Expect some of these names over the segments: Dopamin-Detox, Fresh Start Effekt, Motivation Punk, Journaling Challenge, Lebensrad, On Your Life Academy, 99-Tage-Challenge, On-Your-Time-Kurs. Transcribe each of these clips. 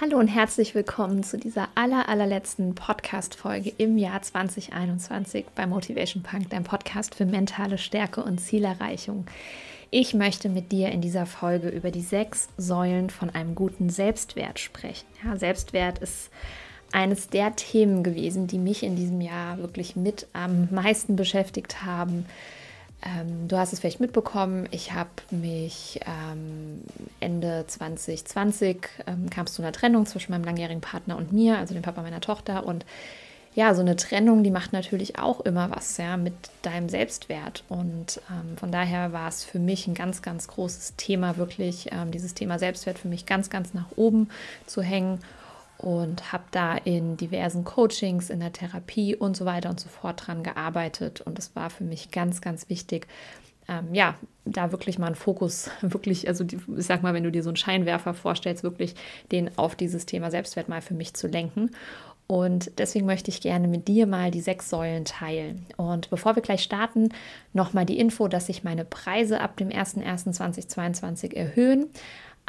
Hallo und herzlich willkommen zu dieser allerletzten Podcast-Folge im Jahr 2021 bei Motivation Punk, dein Podcast für mentale Stärke und Zielerreichung. Ich möchte mit dir in dieser Folge über die 6 Säulen von einem guten Selbstwert sprechen. Ja, Selbstwert ist eines der Themen gewesen, die mich in diesem Jahr wirklich mit am meisten beschäftigt haben. Du hast es vielleicht mitbekommen, ich habe mich Ende 2020 kam es zu einer Trennung zwischen meinem langjährigen Partner und mir, also dem Papa meiner Tochter. Und ja, so eine Trennung, die macht natürlich auch immer was mit deinem Selbstwert. Und von daher war es für mich ein ganz großes Thema, wirklich dieses Thema Selbstwert für mich ganz nach oben zu hängen. Und habe da in diversen Coachings, in der Therapie und so weiter und so fort dran gearbeitet. Und es war für mich ganz wichtig, da wirklich mal einen Fokus, ich sag mal, wenn du dir so einen Scheinwerfer vorstellst, wirklich den auf dieses Thema Selbstwert mal für mich zu lenken. Und deswegen möchte ich gerne mit dir mal die 6 Säulen teilen. Und bevor wir gleich starten, nochmal die Info, dass sich meine Preise ab dem 01.01.2022 erhöhen.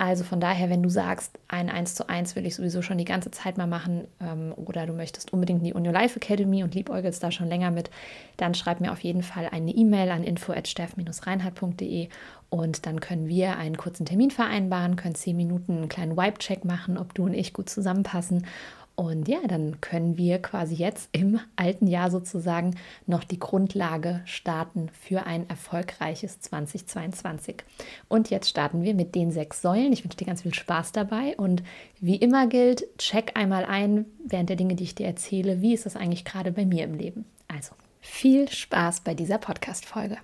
Also von daher, wenn du sagst, ein 1:1 will ich sowieso schon die ganze Zeit mal machen oder du möchtest unbedingt in die On Your Life Academy und liebäugelst da schon länger mit, dann schreib mir auf jeden Fall eine E-Mail an info@steff-reinhardt.de und dann können wir einen kurzen Termin vereinbaren, können 10 Minuten einen kleinen Vibe-Check machen, ob du und ich gut zusammenpassen. Und ja, dann können wir quasi jetzt im alten Jahr sozusagen noch die Grundlage starten für ein erfolgreiches 2022. Und jetzt starten wir mit den 6 Säulen. Ich wünsche dir ganz viel Spaß dabei. Und wie immer gilt, check einmal ein während der Dinge, die ich dir erzähle, wie ist das eigentlich gerade bei mir im Leben. Also viel Spaß bei dieser Podcast-Folge.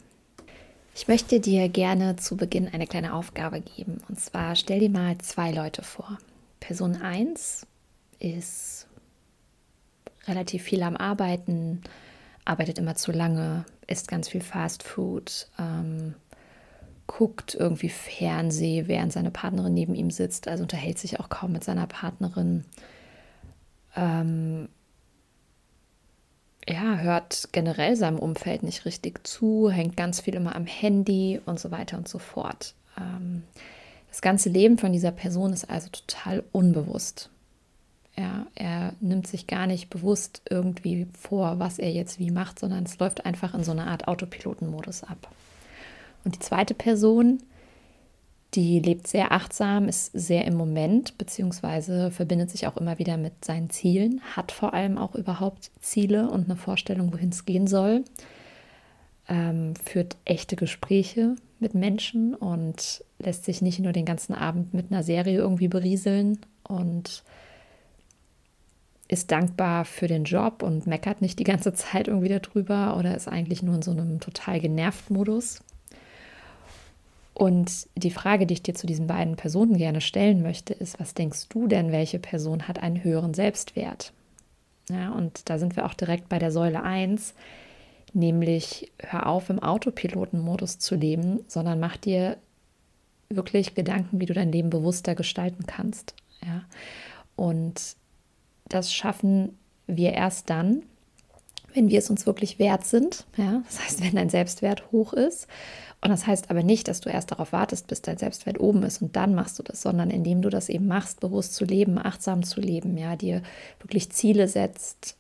Ich möchte dir gerne zu Beginn eine kleine Aufgabe geben. Und zwar stell dir mal 2 Leute vor. Person 1 ist relativ viel am Arbeiten, arbeitet immer zu lange, isst ganz viel Fastfood, guckt irgendwie Fernseh, während seine Partnerin neben ihm sitzt, also unterhält sich auch kaum mit seiner Partnerin. Hört generell seinem Umfeld nicht richtig zu, hängt ganz viel immer am Handy und so weiter und so fort. Das ganze Leben von dieser Person ist also total unbewusst. Ja, er nimmt sich gar nicht bewusst irgendwie vor, was er jetzt wie macht, sondern es läuft einfach in so einer Art Autopilotenmodus ab. Und die zweite Person, die lebt sehr achtsam, ist sehr im Moment, beziehungsweise verbindet sich auch immer wieder mit seinen Zielen, hat vor allem auch überhaupt Ziele und eine Vorstellung, wohin es gehen soll, führt echte Gespräche mit Menschen und lässt sich nicht nur den ganzen Abend mit einer Serie irgendwie berieseln und ist dankbar für den Job und meckert nicht die ganze Zeit irgendwie darüber oder ist eigentlich nur in so einem total genervt Modus. Und die Frage, die ich dir zu diesen beiden Personen gerne stellen möchte, ist, was denkst du denn, welche Person hat einen höheren Selbstwert? Ja, und da sind wir auch direkt bei der Säule 1, nämlich hör auf, im Autopilotenmodus zu leben, sondern mach dir wirklich Gedanken, wie du dein Leben bewusster gestalten kannst. Ja, und das schaffen wir erst dann, wenn wir es uns wirklich wert sind. Ja? Das heißt, wenn dein Selbstwert hoch ist. Und das heißt aber nicht, dass du erst darauf wartest, bis dein Selbstwert oben ist und dann machst du das, sondern indem du das eben machst, bewusst zu leben, achtsam zu leben, ja, dir wirklich Ziele setzt,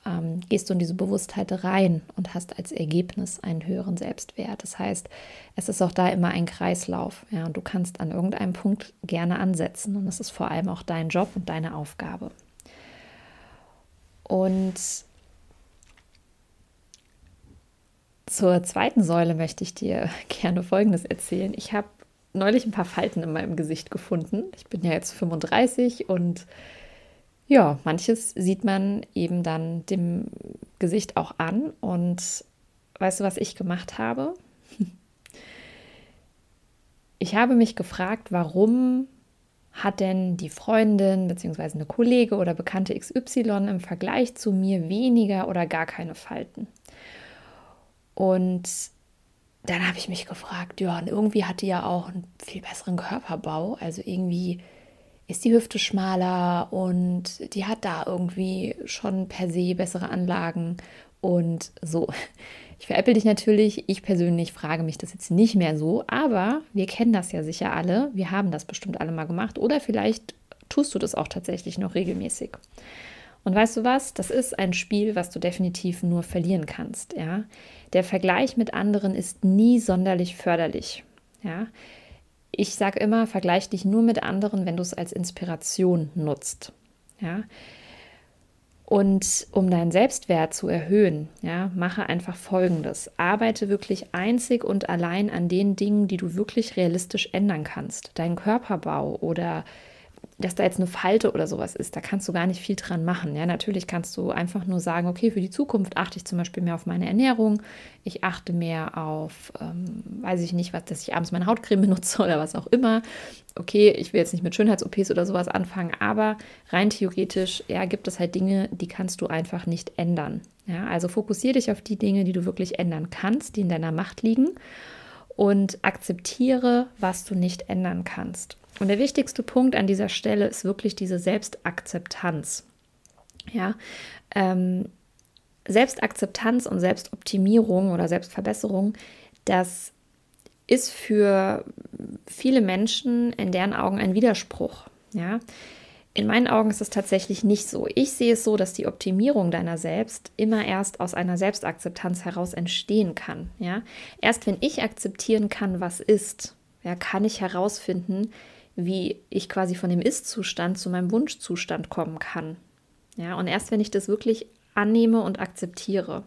gehst du in diese Bewusstheit rein und hast als Ergebnis einen höheren Selbstwert. Das heißt, es ist auch da immer ein Kreislauf. Ja? Und du kannst an irgendeinem Punkt gerne ansetzen. Und das ist vor allem auch dein Job und deine Aufgabe. Und zur zweiten Säule möchte ich dir gerne Folgendes erzählen. Ich habe neulich ein paar Falten in meinem Gesicht gefunden. Ich bin ja jetzt 35 und ja, manches sieht man eben dann dem Gesicht auch an. Und weißt du, was ich gemacht habe? Ich habe mich gefragt, warum hat denn die Freundin bzw. eine Kollege oder Bekannte XY im Vergleich zu mir weniger oder gar keine Falten? Und dann habe ich mich gefragt, ja, und irgendwie hat die ja auch einen viel besseren Körperbau. Also irgendwie ist die Hüfte schmaler und die hat da irgendwie schon per se bessere Anlagen und so. Ich veräpple dich natürlich, ich persönlich frage mich das jetzt nicht mehr so, aber wir kennen das ja sicher alle, wir haben das bestimmt alle mal gemacht oder vielleicht tust du das auch tatsächlich noch regelmäßig. Und weißt du was, das ist ein Spiel, was du definitiv nur verlieren kannst. Ja? Der Vergleich mit anderen ist nie sonderlich förderlich. Ja? Ich sage immer, vergleich dich nur mit anderen, wenn du es als Inspiration nutzt. Ja? Und um deinen Selbstwert zu erhöhen, ja, mache einfach Folgendes. Arbeite wirklich einzig und allein an den Dingen, die du wirklich realistisch ändern kannst. Deinen Körperbau oder dass da jetzt eine Falte oder sowas ist, da kannst du gar nicht viel dran machen. Ja, natürlich kannst du einfach nur sagen, okay, für die Zukunft achte ich zum Beispiel mehr auf meine Ernährung, ich achte mehr auf, weiß ich nicht, was, dass ich abends meine Hautcreme benutze oder was auch immer. Okay, ich will jetzt nicht mit Schönheits-OPs oder sowas anfangen, aber rein theoretisch, ja, gibt es halt Dinge, die kannst du einfach nicht ändern. Ja, also fokussiere dich auf die Dinge, die du wirklich ändern kannst, die in deiner Macht liegen und akzeptiere, was du nicht ändern kannst. Und der wichtigste Punkt an dieser Stelle ist wirklich diese Selbstakzeptanz. Ja, Selbstakzeptanz und Selbstoptimierung oder Selbstverbesserung, das ist für viele Menschen in deren Augen ein Widerspruch. Ja, in meinen Augen ist es tatsächlich nicht so. Ich sehe es so, dass die Optimierung deiner selbst immer erst aus einer Selbstakzeptanz heraus entstehen kann. Ja, erst wenn ich akzeptieren kann, was ist, ja, kann ich herausfinden, wie ich quasi von dem Ist-Zustand zu meinem Wunschzustand kommen kann. Ja, und erst wenn ich das wirklich annehme und akzeptiere.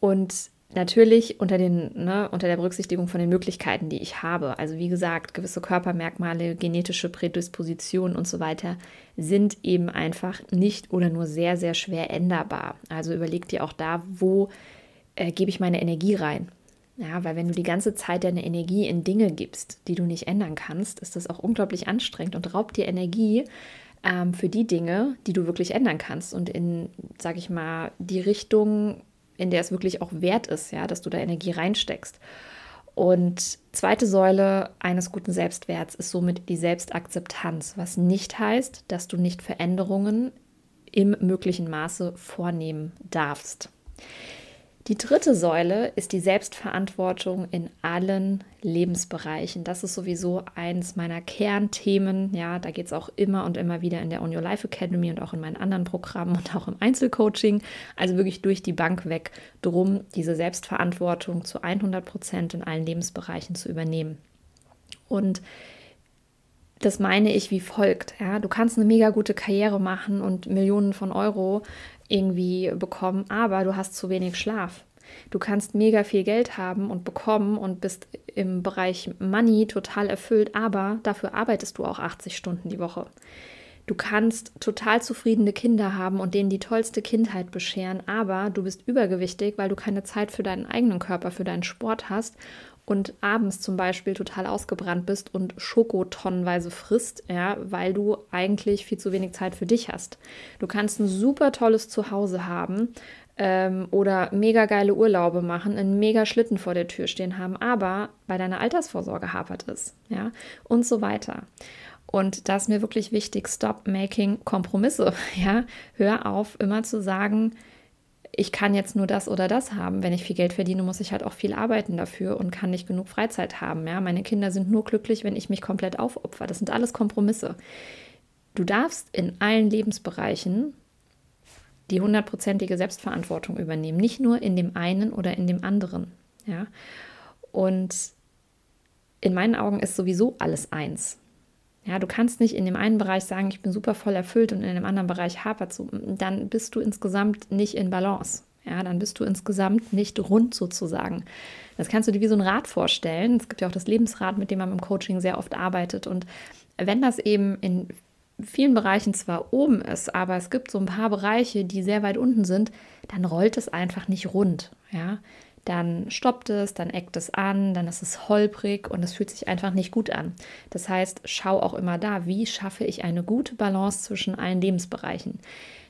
Und natürlich unter der Berücksichtigung von den Möglichkeiten, die ich habe. Also wie gesagt, gewisse Körpermerkmale, genetische Prädispositionen und so weiter sind eben einfach nicht oder nur sehr, sehr schwer änderbar. Also überleg dir auch da, wo gebe ich meine Energie rein. Ja, weil wenn du die ganze Zeit deine Energie in Dinge gibst, die du nicht ändern kannst, ist das auch unglaublich anstrengend und raubt dir Energie für die Dinge, die du wirklich ändern kannst und in, sag ich mal, die Richtung, in der es wirklich auch wert ist, ja, dass du da Energie reinsteckst. Und zweite Säule eines guten Selbstwerts ist somit die Selbstakzeptanz, was nicht heißt, dass du nicht Veränderungen im möglichen Maße vornehmen darfst. Die dritte Säule ist die Selbstverantwortung in allen Lebensbereichen. Das ist sowieso eins meiner Kernthemen. Ja, da geht es auch immer und immer wieder in der On Your Life Academy und auch in meinen anderen Programmen und auch im Einzelcoaching. Also wirklich durch die Bank weg drum, diese Selbstverantwortung zu 100% in allen Lebensbereichen zu übernehmen. Und das meine ich wie folgt. Ja, du kannst eine mega gute Karriere machen und Millionen von Euro irgendwie bekommen, aber du hast zu wenig Schlaf. Du kannst mega viel Geld haben und bekommen und bist im Bereich Money total erfüllt, aber dafür arbeitest du auch 80 Stunden die Woche. Du kannst total zufriedene Kinder haben und denen die tollste Kindheit bescheren, aber du bist übergewichtig, weil du keine Zeit für deinen eigenen Körper, für deinen Sport hast und abends zum Beispiel total ausgebrannt bist und schokotonnenweise frisst, ja, weil du eigentlich viel zu wenig Zeit für dich hast. Du kannst ein super tolles Zuhause haben oder mega geile Urlaube machen, einen mega Schlitten vor der Tür stehen haben, aber bei deiner Altersvorsorge hapert es, ja, und so weiter. Und das ist mir wirklich wichtig, stop making Kompromisse, ja. Hör auf, immer zu sagen, ich kann jetzt nur das oder das haben. Wenn ich viel Geld verdiene, muss ich halt auch viel arbeiten dafür und kann nicht genug Freizeit haben. Ja? Meine Kinder sind nur glücklich, wenn ich mich komplett aufopfer. Das sind alles Kompromisse. Du darfst in allen Lebensbereichen die 100%ige Selbstverantwortung übernehmen. Nicht nur in dem einen oder in dem anderen. Ja? Und in meinen Augen ist sowieso alles eins. Ja, du kannst nicht in dem einen Bereich sagen, ich bin super voll erfüllt und in dem anderen Bereich hapert es, dann bist du insgesamt nicht in Balance. Ja, dann bist du insgesamt nicht rund sozusagen. Das kannst du dir wie so ein Rad vorstellen. Es gibt ja auch das Lebensrad, mit dem man im Coaching sehr oft arbeitet. Und wenn das eben in vielen Bereichen zwar oben ist, aber es gibt so ein paar Bereiche, die sehr weit unten sind, dann rollt es einfach nicht rund. Ja, dann stoppt es, dann eckt es an, dann ist es holprig und es fühlt sich einfach nicht gut an. Das heißt, schau auch immer da, wie schaffe ich eine gute Balance zwischen allen Lebensbereichen.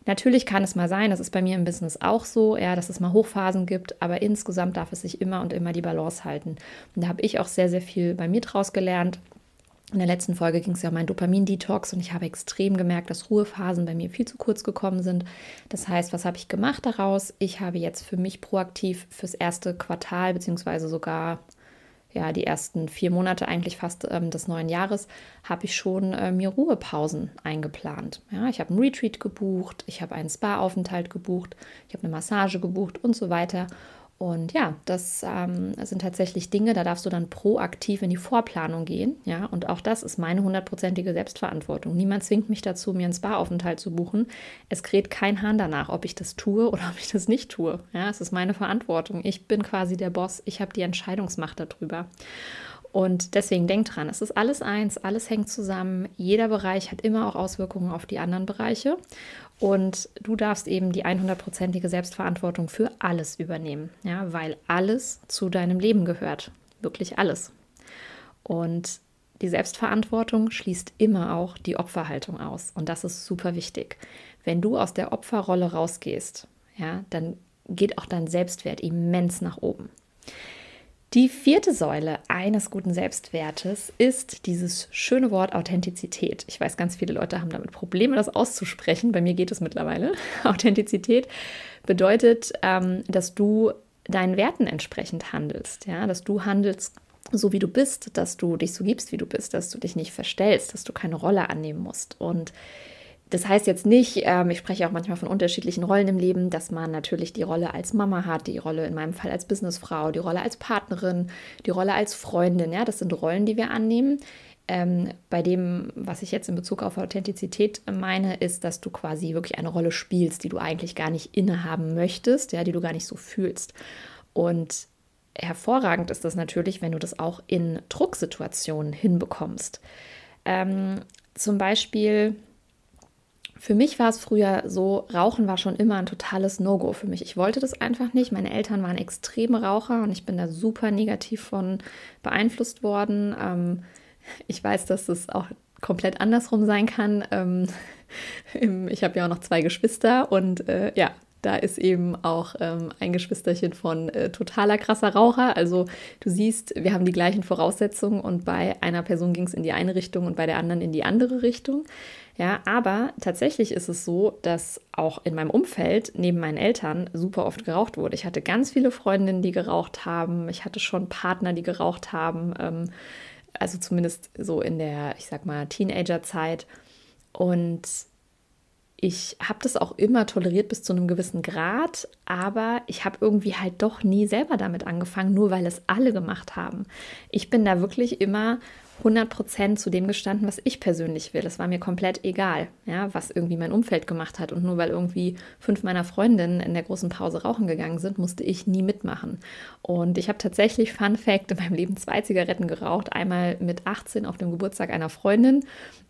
Natürlich kann es mal sein, das ist bei mir im Business auch so, ja, dass es mal Hochphasen gibt, aber insgesamt darf es sich immer und immer die Balance halten. Und da habe ich auch sehr, sehr viel bei mir draus gelernt. In der letzten Folge ging es ja um meinen Dopamin-Detox und ich habe extrem gemerkt, dass Ruhephasen bei mir viel zu kurz gekommen sind. Das heißt, was habe ich gemacht daraus? Ich habe jetzt für mich proaktiv fürs erste Quartal beziehungsweise sogar ja, die ersten 4 Monate eigentlich fast des neuen Jahres, habe ich schon mir Ruhepausen eingeplant. Ja, ich habe einen Retreat gebucht, ich habe einen Spa-Aufenthalt gebucht, ich habe eine Massage gebucht und so weiter. Und ja, das sind tatsächlich Dinge, da darfst du dann proaktiv in die Vorplanung gehen. Ja, und auch das ist meine 100%ige Selbstverantwortung. Niemand zwingt mich dazu, mir einen Spa-Aufenthalt zu buchen. Es kräht kein Hahn danach, ob ich das tue oder ob ich das nicht tue. Ja, es ist meine Verantwortung. Ich bin quasi der Boss. Ich habe die Entscheidungsmacht darüber. Und deswegen denk dran, es ist alles eins, alles hängt zusammen. Jeder Bereich hat immer auch Auswirkungen auf die anderen Bereiche. Und du darfst eben die 100%ige Selbstverantwortung für alles übernehmen, ja, weil alles zu deinem Leben gehört, wirklich alles. Und die Selbstverantwortung schließt immer auch die Opferhaltung aus und das ist super wichtig. Wenn du aus der Opferrolle rausgehst, ja, dann geht auch dein Selbstwert immens nach oben. Die 4. Säule eines guten Selbstwertes ist dieses schöne Wort Authentizität. Ich weiß, ganz viele Leute haben damit Probleme, das auszusprechen. Bei mir geht es mittlerweile. Authentizität bedeutet, dass du deinen Werten entsprechend handelst, ja, dass du handelst, so wie du bist, dass du dich so gibst, wie du bist, dass du dich nicht verstellst, dass du keine Rolle annehmen musst. Und das heißt jetzt nicht, ich spreche auch manchmal von unterschiedlichen Rollen im Leben, dass man natürlich die Rolle als Mama hat, die Rolle in meinem Fall als Businessfrau, die Rolle als Partnerin, die Rolle als Freundin. Ja, das sind Rollen, die wir annehmen. Bei dem, was ich jetzt in Bezug auf Authentizität meine, ist, dass du quasi wirklich eine Rolle spielst, die du eigentlich gar nicht innehaben möchtest, ja, die du gar nicht so fühlst. Und hervorragend ist das natürlich, wenn du das auch in Drucksituationen hinbekommst. Zum Beispiel... Für mich war es früher so, Rauchen war schon immer ein totales No-Go für mich. Ich wollte das einfach nicht. Meine Eltern waren extreme Raucher und ich bin da super negativ von beeinflusst worden. Ich weiß, dass es auch komplett andersrum sein kann. Ich habe ja auch noch 2 Geschwister und ja, da ist eben auch ein Geschwisterchen von totaler krasser Raucher. Also du siehst, wir haben die gleichen Voraussetzungen und bei einer Person ging es in die eine Richtung und bei der anderen in die andere Richtung. Ja, aber tatsächlich ist es so, dass auch in meinem Umfeld neben meinen Eltern super oft geraucht wurde. Ich hatte ganz viele Freundinnen, die geraucht haben. Ich hatte schon Partner, die geraucht haben. Also zumindest so in der, ich sag mal, Teenagerzeit. Und ich habe das auch immer toleriert bis zu einem gewissen Grad, aber ich habe irgendwie halt doch nie selber damit angefangen, nur weil es alle gemacht haben. Ich bin da wirklich immer 100% zu dem gestanden, was ich persönlich will. Das war mir komplett egal, ja, was irgendwie mein Umfeld gemacht hat. Und nur weil irgendwie 5 meiner Freundinnen in der großen Pause rauchen gegangen sind, musste ich nie mitmachen. Und ich habe tatsächlich, Fun Fact, in meinem Leben 2 Zigaretten geraucht. Einmal mit 18 auf dem Geburtstag einer Freundin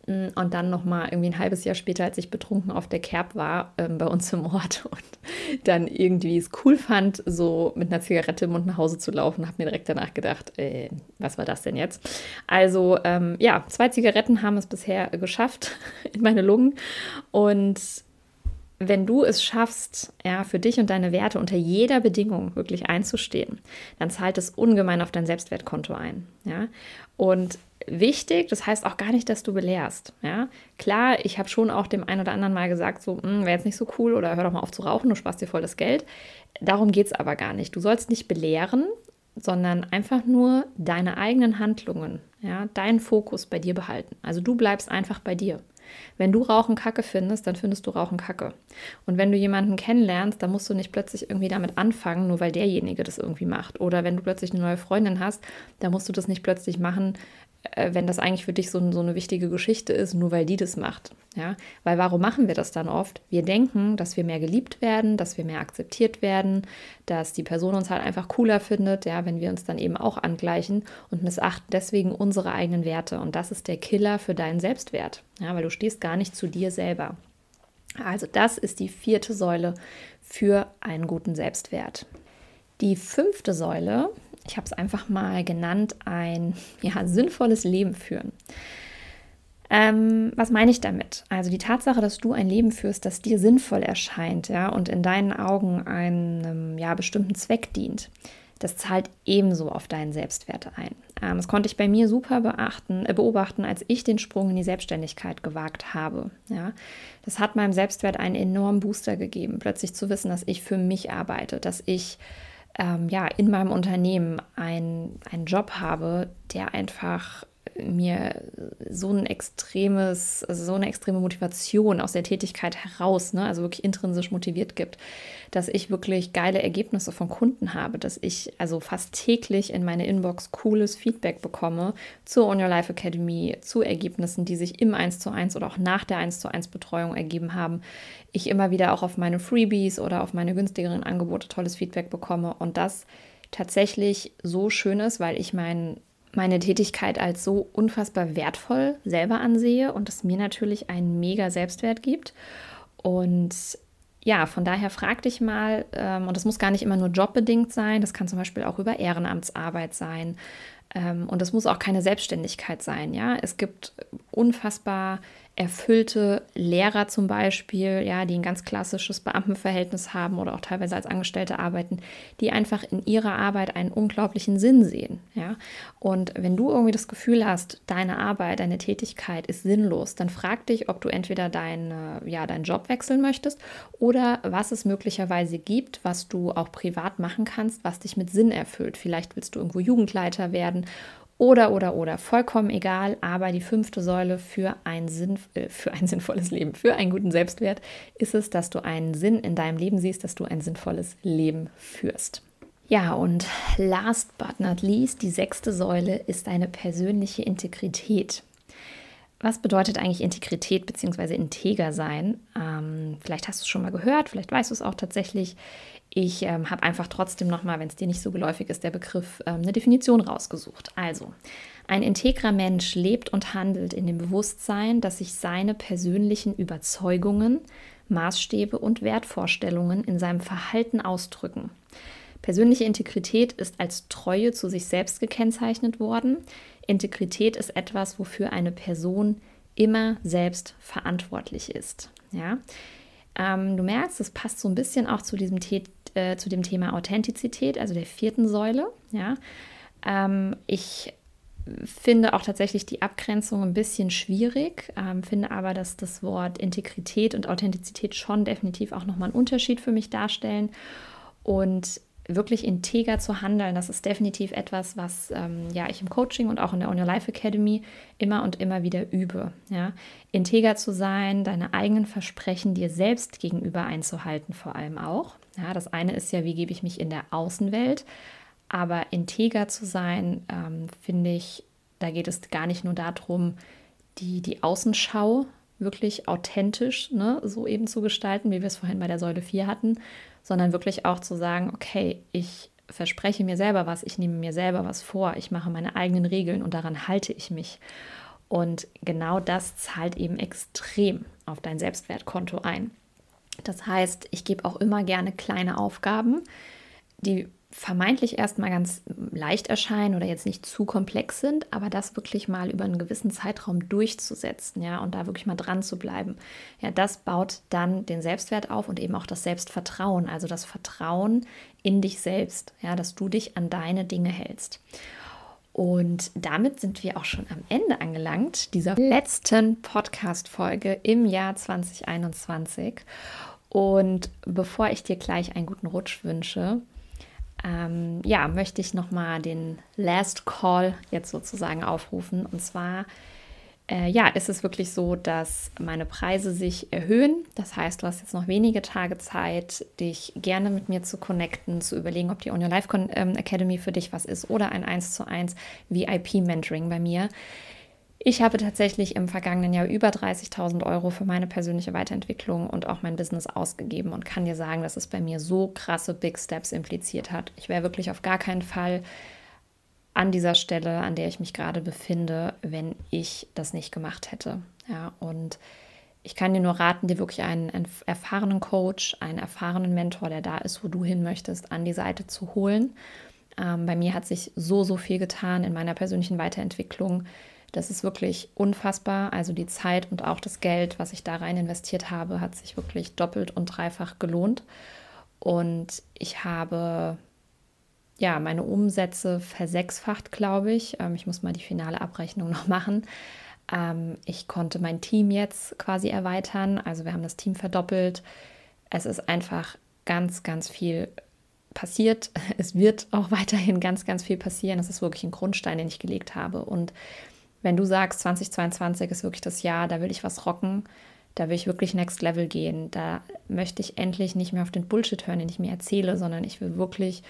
und dann nochmal irgendwie ein halbes Jahr später, als ich betrunken auf der Kerb war, bei uns im Ort und dann irgendwie es cool fand, so mit einer Zigarette im Mund nach Hause zu laufen. Habe mir direkt danach gedacht, was war das denn jetzt? Also ja, 2 Zigaretten haben es bisher geschafft in meine Lungen. Und wenn du es schaffst, ja, für dich und deine Werte unter jeder Bedingung wirklich einzustehen, dann zahlt es ungemein auf dein Selbstwertkonto ein. Ja? Und wichtig, das heißt auch gar nicht, dass du belehrst. Ja? Klar, ich habe schon auch dem einen oder anderen mal gesagt, so, wäre jetzt nicht so cool oder hör doch mal auf zu rauchen, du sparst dir voll das Geld. Darum geht es aber gar nicht. Du sollst nicht belehren, sondern einfach nur deine eigenen Handlungen, ja, deinen Fokus bei dir behalten. Also du bleibst einfach bei dir. Wenn du Rauchen kacke findest, dann findest du Rauchen kacke. Und wenn du jemanden kennenlernst, dann musst du nicht plötzlich irgendwie damit anfangen, nur weil derjenige das irgendwie macht. Oder wenn du plötzlich eine neue Freundin hast, dann musst du das nicht plötzlich machen, wenn das eigentlich für dich so eine wichtige Geschichte ist, nur weil die das macht. Ja? Weil warum machen wir das dann oft? Wir denken, dass wir mehr geliebt werden, dass wir mehr akzeptiert werden, dass die Person uns halt einfach cooler findet, ja, wenn wir uns dann eben auch angleichen und missachten deswegen unsere eigenen Werte. Und das ist der Killer für deinen Selbstwert, ja, weil du stehst gar nicht zu dir selber. Also das ist die 4. Säule für einen guten Selbstwert. Die 5. Säule, ich habe es einfach mal genannt, ein, ja, sinnvolles Leben führen. Was meine ich damit? Also die Tatsache, dass du ein Leben führst, das dir sinnvoll erscheint, ja, und in deinen Augen einem, ja, bestimmten Zweck dient, das zahlt ebenso auf deinen Selbstwert ein. Das konnte ich bei mir super beobachten, als ich den Sprung in die Selbstständigkeit gewagt habe. Ja, das hat meinem Selbstwert einen enormen Booster gegeben, plötzlich zu wissen, dass ich für mich arbeite, dass ich in meinem Unternehmen einen Job habe, der einfach mir so eine extreme Motivation aus der Tätigkeit heraus, ne, also wirklich intrinsisch motiviert gibt, dass ich wirklich geile Ergebnisse von Kunden habe, dass ich also fast täglich in meine Inbox cooles Feedback bekomme zur On Your Life Academy, zu Ergebnissen, die sich im 1:1 oder auch nach der 1:1 Betreuung ergeben haben. Ich immer wieder auch auf meine Freebies oder auf meine günstigeren Angebote tolles Feedback bekomme und das tatsächlich so schön ist, weil ich meine Tätigkeit als so unfassbar wertvoll selber ansehe und es mir natürlich einen mega Selbstwert gibt. Und ja, von daher frag dich mal, und das muss gar nicht immer nur jobbedingt sein, das kann zum Beispiel auch über Ehrenamtsarbeit sein, und das muss auch keine Selbstständigkeit sein, ja. Es gibt unfassbar erfüllte Lehrer zum Beispiel, ja, die ein ganz klassisches Beamtenverhältnis haben oder auch teilweise als Angestellte arbeiten, die einfach in ihrer Arbeit einen unglaublichen Sinn sehen, ja. Und wenn du irgendwie das Gefühl hast, deine Arbeit, deine Tätigkeit ist sinnlos, dann frag dich, ob du entweder deinen Job wechseln möchtest oder was es möglicherweise gibt, was du auch privat machen kannst, was dich mit Sinn erfüllt. Vielleicht willst du irgendwo Jugendleiter werden. Oder, vollkommen egal, aber die 5. Säule für ein sinnvolles Leben, für einen guten Selbstwert ist es, dass du einen Sinn in deinem Leben siehst, dass du ein sinnvolles Leben führst. Ja, und last but not least, die 6. Säule ist deine persönliche Integrität. Was bedeutet eigentlich Integrität bzw. integer sein? Vielleicht hast du es schon mal gehört, vielleicht weißt du es auch tatsächlich. Ich habe einfach trotzdem nochmal, wenn es dir nicht so geläufig ist, der Begriff, eine Definition rausgesucht. Also, ein integrer Mensch lebt und handelt in dem Bewusstsein, dass sich seine persönlichen Überzeugungen, Maßstäbe und Wertvorstellungen in seinem Verhalten ausdrücken. Persönliche Integrität ist als Treue zu sich selbst gekennzeichnet worden. Integrität ist etwas, wofür eine Person immer selbst verantwortlich ist. Ja? Du merkst, es passt so ein bisschen auch zu diesem zu dem Thema Authentizität, also der 4. Säule. Ja? Ich finde auch tatsächlich die Abgrenzung ein bisschen schwierig, finde aber, dass das Wort Integrität und Authentizität schon definitiv auch nochmal einen Unterschied für mich darstellen. Und wirklich integer zu handeln, das ist definitiv etwas, was ich im Coaching und auch in der On Your Life Academy immer und immer wieder übe. Ja? Integer zu sein, deine eigenen Versprechen dir selbst gegenüber einzuhalten vor allem auch. Ja, das eine ist ja, wie gebe ich mich in der Außenwelt, aber integer zu sein, finde ich, da geht es gar nicht nur darum, die Außenschau wirklich authentisch, ne, so eben zu gestalten, wie wir es vorhin bei der Säule 4 hatten, sondern wirklich auch zu sagen, okay, ich verspreche mir selber was, ich nehme mir selber was vor, ich mache meine eigenen Regeln und daran halte ich mich. Und genau das zahlt eben extrem auf dein Selbstwertkonto ein. Das heißt, ich gebe auch immer gerne kleine Aufgaben, die vermeintlich erstmal ganz leicht erscheinen oder jetzt nicht zu komplex sind, aber das wirklich mal über einen gewissen Zeitraum durchzusetzen, ja, und da wirklich mal dran zu bleiben. Ja, das baut dann den Selbstwert auf und eben auch das Selbstvertrauen, also das Vertrauen in dich selbst, ja, dass du dich an deine Dinge hältst. Und damit sind wir auch schon am Ende angelangt, dieser letzten Podcast-Folge im Jahr 2021. Und bevor ich dir gleich einen guten Rutsch wünsche, möchte ich nochmal den Last Call jetzt sozusagen aufrufen. Und zwar ist es wirklich so, dass meine Preise sich erhöhen. Das heißt, du hast jetzt noch wenige Tage Zeit, dich gerne mit mir zu connecten, zu überlegen, ob die On Your Life Academy für dich was ist oder ein 1:1 VIP-Mentoring bei mir. Ich habe tatsächlich im vergangenen Jahr über 30.000 € für meine persönliche Weiterentwicklung und auch mein Business ausgegeben und kann dir sagen, dass es bei mir so krasse Big Steps impliziert hat. Ich wäre wirklich auf gar keinen Fall an dieser Stelle, an der ich mich gerade befinde, wenn ich das nicht gemacht hätte. Ja, und ich kann dir nur raten, dir wirklich einen erfahrenen Coach, einen erfahrenen Mentor, der da ist, wo du hin möchtest, an die Seite zu holen. Bei mir hat sich so viel getan in meiner persönlichen Weiterentwicklung. Das ist wirklich unfassbar. Also die Zeit und auch das Geld, was ich da rein investiert habe, hat sich wirklich doppelt und dreifach gelohnt. Und ich habe meine Umsätze versechsfacht, glaube ich. Ich muss mal die finale Abrechnung noch machen. Ich konnte mein Team jetzt quasi erweitern. Also wir haben das Team verdoppelt. Es ist einfach ganz, ganz viel passiert, es wird auch weiterhin ganz, ganz viel passieren. Das ist wirklich ein Grundstein, den ich gelegt habe. Und wenn du sagst, 2022 ist wirklich das Jahr, da will ich was rocken, da will ich wirklich Next Level gehen, da möchte ich endlich nicht mehr auf den Bullshit hören, den ich mir erzähle, sondern ich will wirklich,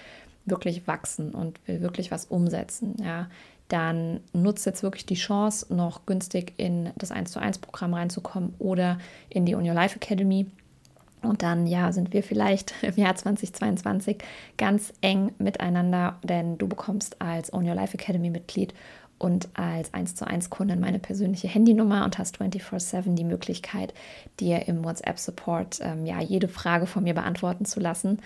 wirklich wachsen und will wirklich was umsetzen, ja, dann nutzt jetzt wirklich die Chance, noch günstig in das 1:1-Programm reinzukommen oder in die On Your Life Academy. Und dann, ja, sind wir vielleicht im Jahr 2022 ganz eng miteinander, denn du bekommst als On Your Life Academy Mitglied und als 1:1-Kundin meine persönliche Handynummer und hast 24/7 die Möglichkeit, dir im WhatsApp-Support jede Frage von mir beantworten zu lassen.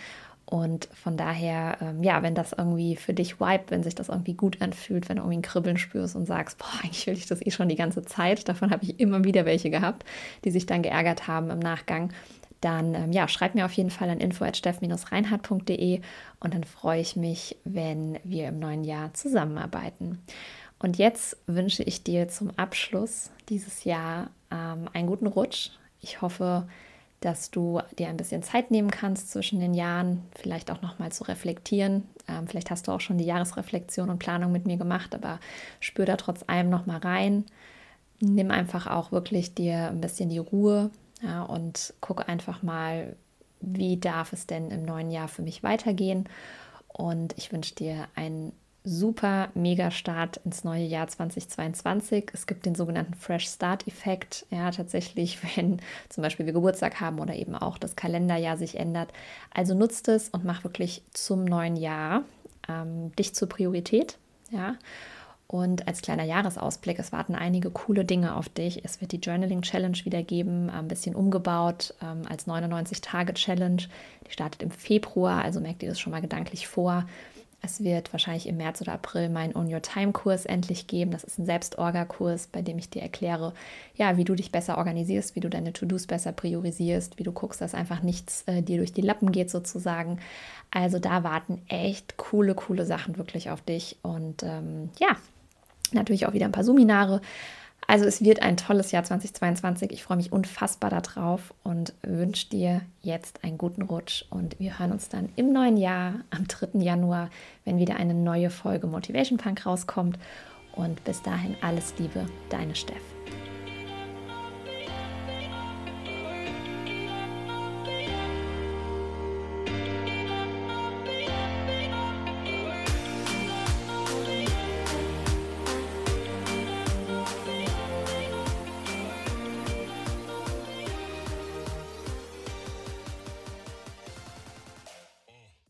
Und von daher, wenn das irgendwie für dich vibet, wenn sich das irgendwie gut anfühlt, wenn du irgendwie ein Kribbeln spürst und sagst, boah, eigentlich will ich das eh schon die ganze Zeit, davon habe ich immer wieder welche gehabt, die sich dann geärgert haben im Nachgang, dann schreib mir auf jeden Fall an info@steff-reinhardt.de und dann freue ich mich, wenn wir im neuen Jahr zusammenarbeiten. Und jetzt wünsche ich dir zum Abschluss dieses Jahr einen guten Rutsch. Ich hoffe, dass du dir ein bisschen Zeit nehmen kannst zwischen den Jahren, vielleicht auch nochmal zu reflektieren. Vielleicht hast du auch schon die Jahresreflexion und Planung mit mir gemacht, aber spür da trotz allem nochmal rein. Nimm einfach auch wirklich dir ein bisschen die Ruhe, ja, und guck einfach mal, wie darf es denn im neuen Jahr für mich weitergehen. Und ich wünsche dir einen super mega Start ins neue Jahr 2022. Es gibt den sogenannten Fresh Start Effekt. Ja, tatsächlich, wenn zum Beispiel wir Geburtstag haben oder eben auch das Kalenderjahr sich ändert. Also nutzt es und mach wirklich zum neuen Jahr dich zur Priorität. Ja. Und als kleiner Jahresausblick, es warten einige coole Dinge auf dich. Es wird die Journaling Challenge wieder geben, ein bisschen umgebaut als 99-Tage-Challenge. Die startet im Februar, also merkt ihr das schon mal gedanklich vor. Es wird wahrscheinlich im März oder April meinen On-Your-Time-Kurs endlich geben. Das ist ein Selbst-Orga-Kurs, bei dem ich dir erkläre, ja, wie du dich besser organisierst, wie du deine To-Dos besser priorisierst, wie du guckst, dass einfach nichts dir durch die Lappen geht sozusagen. Also da warten echt coole Sachen wirklich auf dich. Und natürlich auch wieder ein paar Seminare. Also es wird ein tolles Jahr 2022. Ich freue mich unfassbar darauf und wünsche dir jetzt einen guten Rutsch. Und wir hören uns dann im neuen Jahr am 3. Januar, wenn wieder eine neue Folge Motivation Punk rauskommt. Und bis dahin alles Liebe, deine Steff.